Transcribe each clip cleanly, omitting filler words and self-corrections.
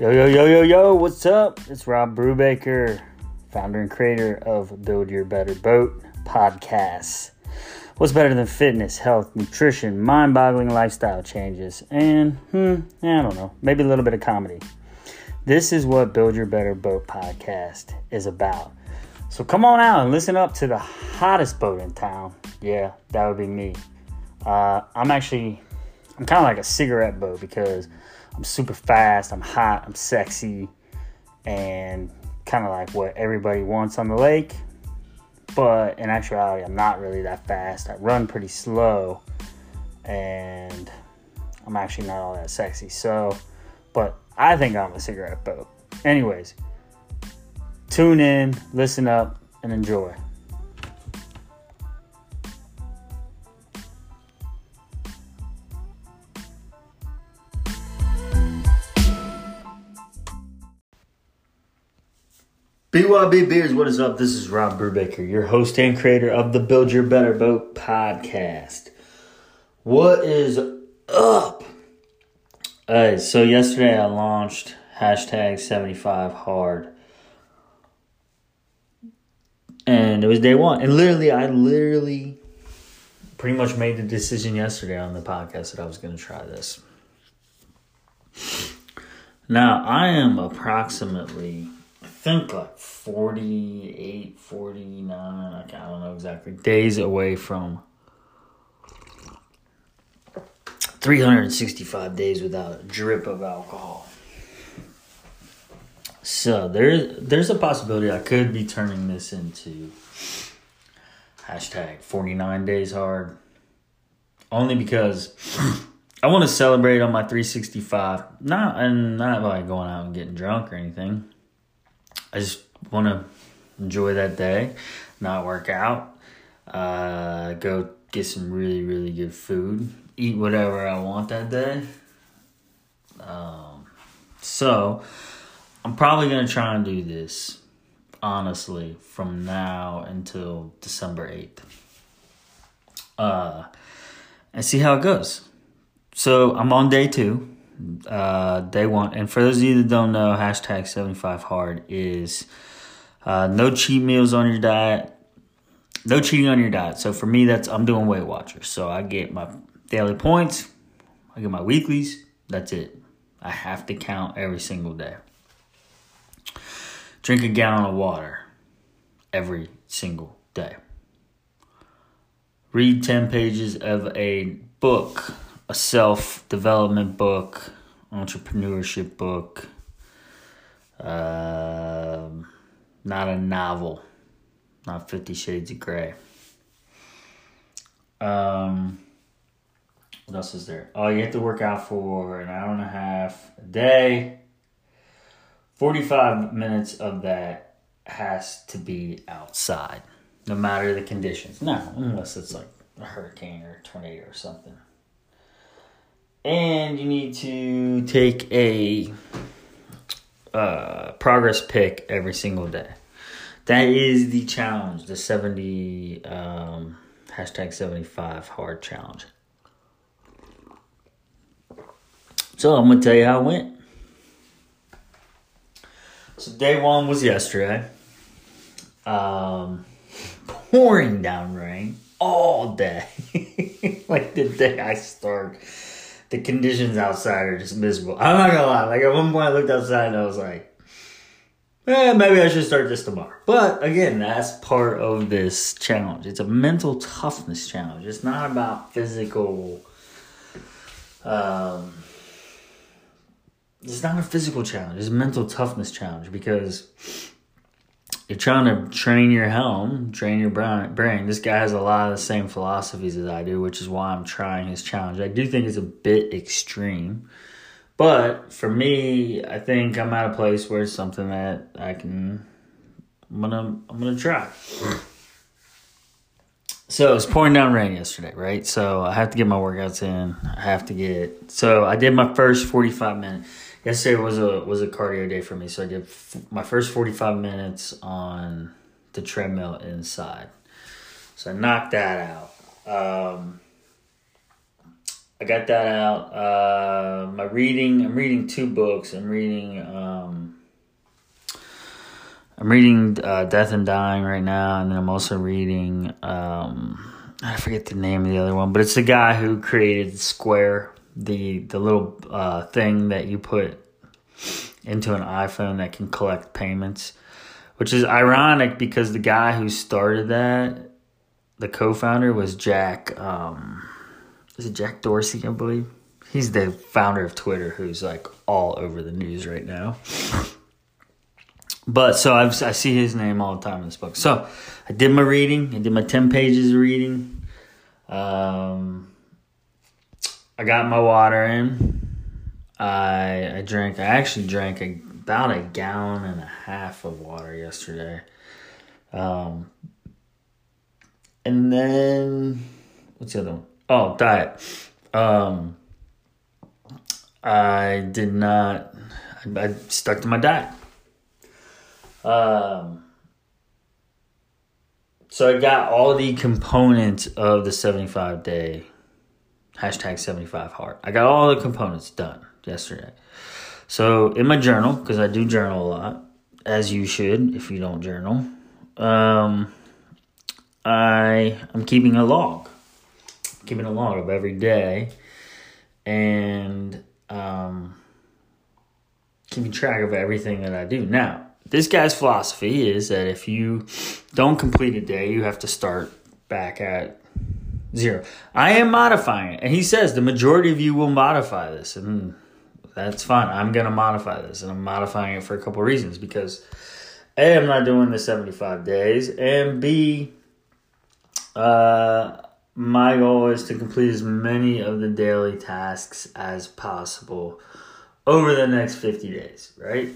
Yo, what's up? It's Rob Brubaker, founder and creator of Build Your Better Boat Podcast. What's better than fitness, health, nutrition, mind-boggling lifestyle changes, and, I don't know, maybe a little bit of comedy. This is what Build Your Better Boat Podcast is about. So come on out and listen up to the hottest boat in town. Yeah, that would be me. I'm kind of like a cigarette boat because I'm super fast, I'm hot, I'm sexy, and kind of like what everybody wants on the lake. But in actuality, I'm not really that fast. I run pretty slow, and I'm actually not all that sexy. So, but I think I'm a cigarette boat. Anyways, tune in, listen up, and enjoy. BYB Beers, what is up? This is Rob Brubaker, your host and creator of the Build Your Better Boat Podcast. What is up? Alright, so yesterday I launched hashtag 75hard. And it was day one. And I pretty much made the decision yesterday on the podcast that I was going to try this. Now, I am approximately... I think like 48, 49, I don't know exactly, days away from 365 days without a drip of alcohol. So there's a possibility I could be turning this into hashtag 49 days hard. Only because I want to celebrate on my 365, not like going out and getting drunk or anything. I just want to enjoy that day, not work out, go get some really, really good food, eat whatever I want that day. So I'm probably going to try and do this, honestly, from now until December 8th. And see how it goes. So I'm on day two. Day one, and for those of you that don't know, hashtag 75hard is no cheat meals on your diet, no cheating on your diet. So for me, I'm doing Weight Watchers. So I get my daily points, I get my weeklies, that's it. I have to count every single day. Drink a gallon of water every single day. Read 10 pages of a book. A self-development book, entrepreneurship book, not a novel, not 50 Shades of Grey. What else is there? Oh, you have to work out for an hour and a half a day. 45 minutes of that has to be outside, no matter the conditions. No, unless it's like a hurricane or a tornado or something. And you need to take a progress pick every single day. That is the challenge, the hashtag 75hard challenge. So I'm going to tell you how it went. So day one was yesterday. Pouring down rain all day. Like the day I started. The conditions outside are just miserable. I'm not gonna lie. Like at one point I looked outside and I was like, maybe I should start this tomorrow. But again, that's part of this challenge. It's a mental toughness challenge. It's not about physical. It's not a physical challenge. It's a mental toughness challenge because you're trying to train your helm, train your brain. This guy has a lot of the same philosophies as I do, which is why I'm trying his challenge. I do think it's a bit extreme. But for me, I think I'm at a place where it's something that I'm gonna try. So it's pouring down rain yesterday, right? So I have to get my workouts in. So I did my first 45 minutes. Yesterday was a cardio day for me, so I did my first 45 minutes on the treadmill inside. So I knocked that out. I got that out. My reading, I'm reading two books. I'm reading Death and Dying right now, and then I'm also reading, I forget the name of the other one, but it's the guy who created Square, the little thing that you put into an iPhone that can collect payments, which is ironic because the guy who started that, the co-founder, was Jack, is it Jack Dorsey, I believe? He's the founder of Twitter, who's like all over the news right now. But so I see his name all the time in this book. So I did my reading. I did my 10 pages of reading. I got my water in. I actually drank about a gallon and a half of water yesterday. And then, what's the other one? Oh, diet. I stuck to my diet. So I got all the components of the 75-day, #75 hard. I got all the components done yesterday. So in my journal, because I do journal a lot, as you should if you don't journal, I'm keeping a log. I'm keeping a log of every day and keeping track of everything that I do. Now, this guy's philosophy is that if you don't complete a day, you have to start back at zero. I am modifying it. And he says the majority of you will modify this. And that's fine. I'm going to modify this. And I'm modifying it for a couple of reasons. Because A, I'm not doing the 75 days. And B, my goal is to complete as many of the daily tasks as possible over the next 50 days, right?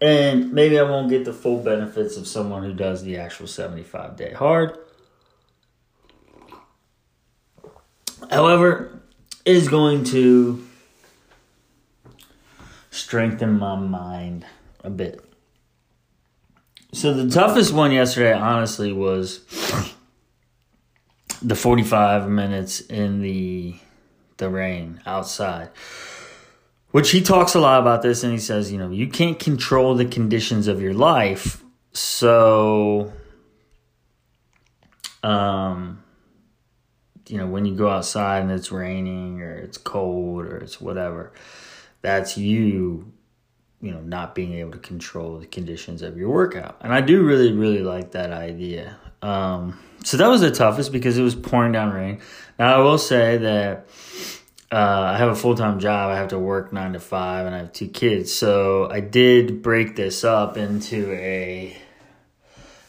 And maybe I won't get the full benefits of someone who does the actual 75-day hard. However, it is going to strengthen my mind a bit. So the toughest one yesterday, honestly, was the 45 minutes in the rain outside. Which he talks a lot about this, and he says, you know, you can't control the conditions of your life, so, you know, when you go outside and it's raining or it's cold or it's whatever, that's you know, not being able to control the conditions of your workout. And I do really, really like that idea. So that was the toughest because it was pouring down rain. Now, I will say that I have a full-time job. I have to work 9 to 5 and I have 2 kids. So I did break this up into a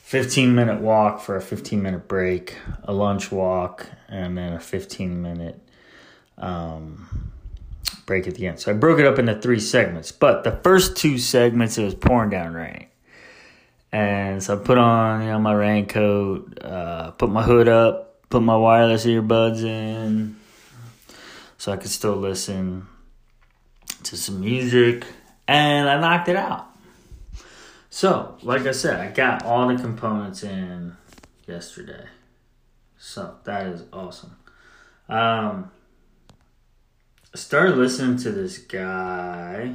15-minute walk for a 15-minute break, a lunch walk, and then a 15-minute break at the end. So I broke it up into 3 segments. But the first 2 segments, it was pouring down rain. And so I put on, you know, my raincoat, put my hood up, put my wireless earbuds in, so I could still listen to some music, and I knocked it out. So, like I said, I got all the components in yesterday. So, that is awesome. I started listening to this guy.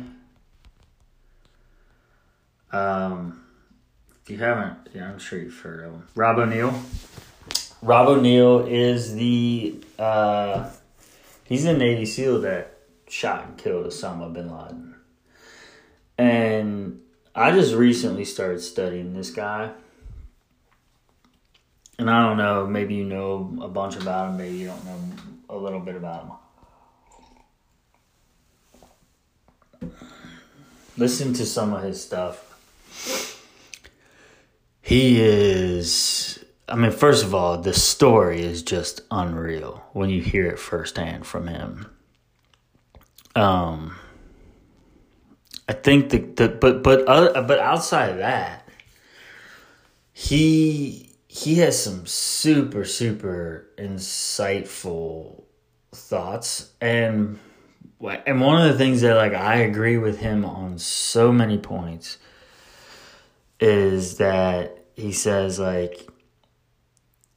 If you haven't, yeah, I'm sure you've heard of him. Rob O'Neill. Rob O'Neill is the... he's the Navy SEAL that shot and killed Osama bin Laden. And I just recently started studying this guy. And I don't know, maybe you know a bunch about him, maybe you don't know a little bit about him. Listen to some of his stuff. He is... I mean, first of all, the story is just unreal when you hear it firsthand from him. I think but outside of that, he has some super, super insightful thoughts, and one of the things that like I agree with him on so many points is that he says like,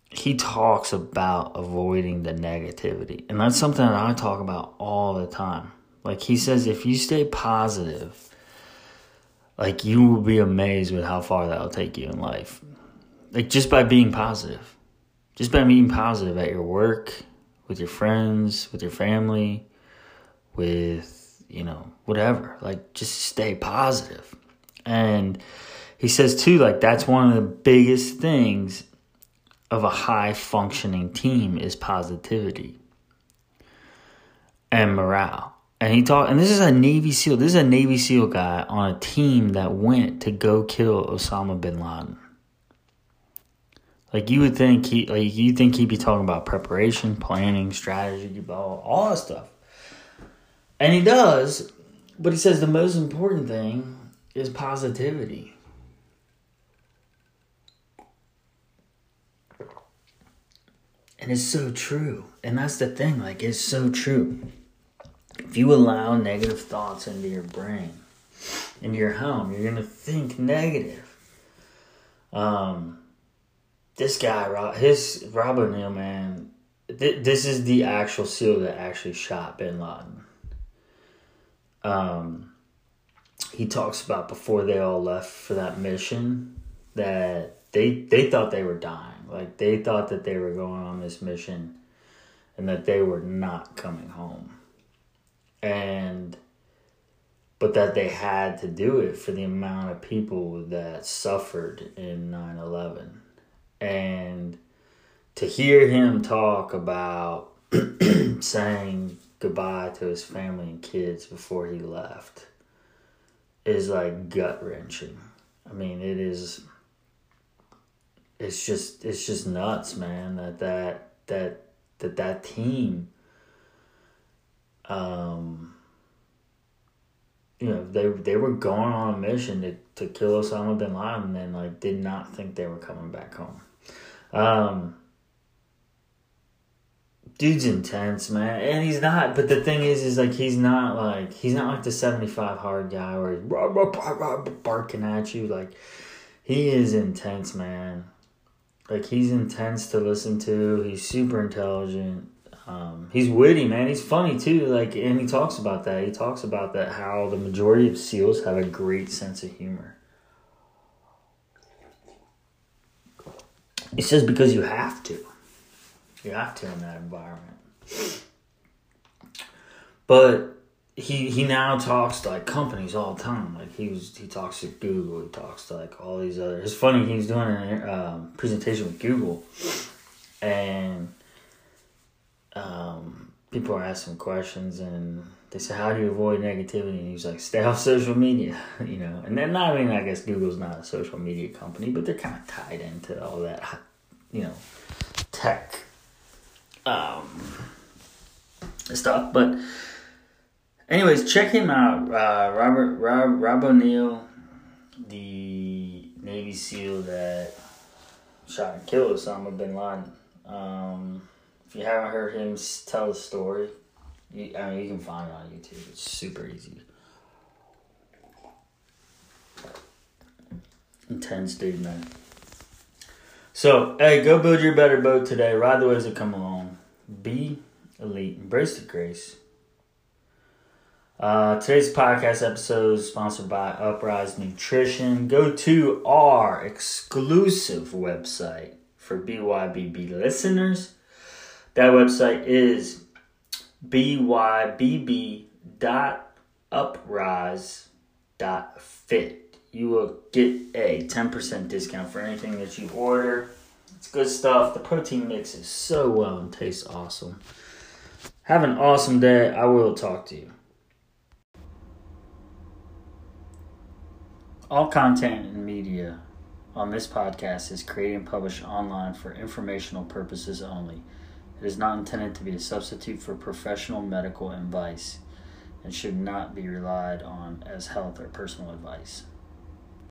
he talks about avoiding the negativity. And that's something that I talk about all the time. Like, he says, if you stay positive, like, you will be amazed with how far that'll take you in life. Like, just by being positive. Just by being positive at your work, with your friends, with your family, with, you know, whatever. Like, just stay positive. And he says, too, like, that's one of the biggest things of a high-functioning team is positivity and morale. And he talked, and this is a Navy SEAL. This is a Navy SEAL guy on a team that went to go kill Osama bin Laden. Like, you would think he'd be talking about preparation, planning, strategy, all that stuff. And he does, but he says the most important thing is positivity. And it's so true. And that's the thing, like, it's so true. If you allow negative thoughts into your brain, into your home, you're going to think negative. This guy, Rob O'Neill, man, this is the actual SEAL that actually shot bin Laden. He talks about before they all left for that mission that they thought they were dying. Like, they thought that they were going on this mission and that they were not coming home. But that they had to do it for the amount of people that suffered in 9/11. And to hear him talk about saying goodbye to his family and kids before he left is, like, gut-wrenching. I mean, it is... It's just nuts, man, that team, you know, they were going on a mission to kill Osama bin Laden and, like, did not think they were coming back home. Dude's intense, man. And he's not, but the thing is, like, he's not like the 75 hard guy where he's barking at you. Like, he is intense, man. Like, he's intense to listen to. He's super intelligent. He's witty, man. He's funny, too. Like, and he talks about that. He talks about that, how the majority of SEALs have a great sense of humor. He says because you have to. You have to in that environment. But he now talks to, like, companies all the time. Like, he talks to Google. He talks to, like, all these other... It's funny, he was doing a presentation with Google, and people are asking questions, and they say, how do you avoid negativity? And he's like, stay off social media, you know. And then, I mean, I guess Google's not a social media company, but they're kind of tied into all that, you know, tech stuff. But... anyways, check him out, Rob O'Neill, the Navy SEAL that shot and killed Osama bin Laden. If you haven't heard him tell the story, you can find it on YouTube. It's super easy. Intense dude, man. So, hey, go build your better boat today. Ride the waves that come along. Be elite. Embrace the grace. Today's podcast episode is sponsored by Uprise Nutrition. Go to our exclusive website for BYBB listeners. That website is bybb.uprise.fit. You will get a 10% discount for anything that you order. It's good stuff. The protein mixes so well and tastes awesome. Have an awesome day. I will talk to you. All content and media on this podcast is created and published online for informational purposes only. It is not intended to be a substitute for professional medical advice and should not be relied on as health or personal advice.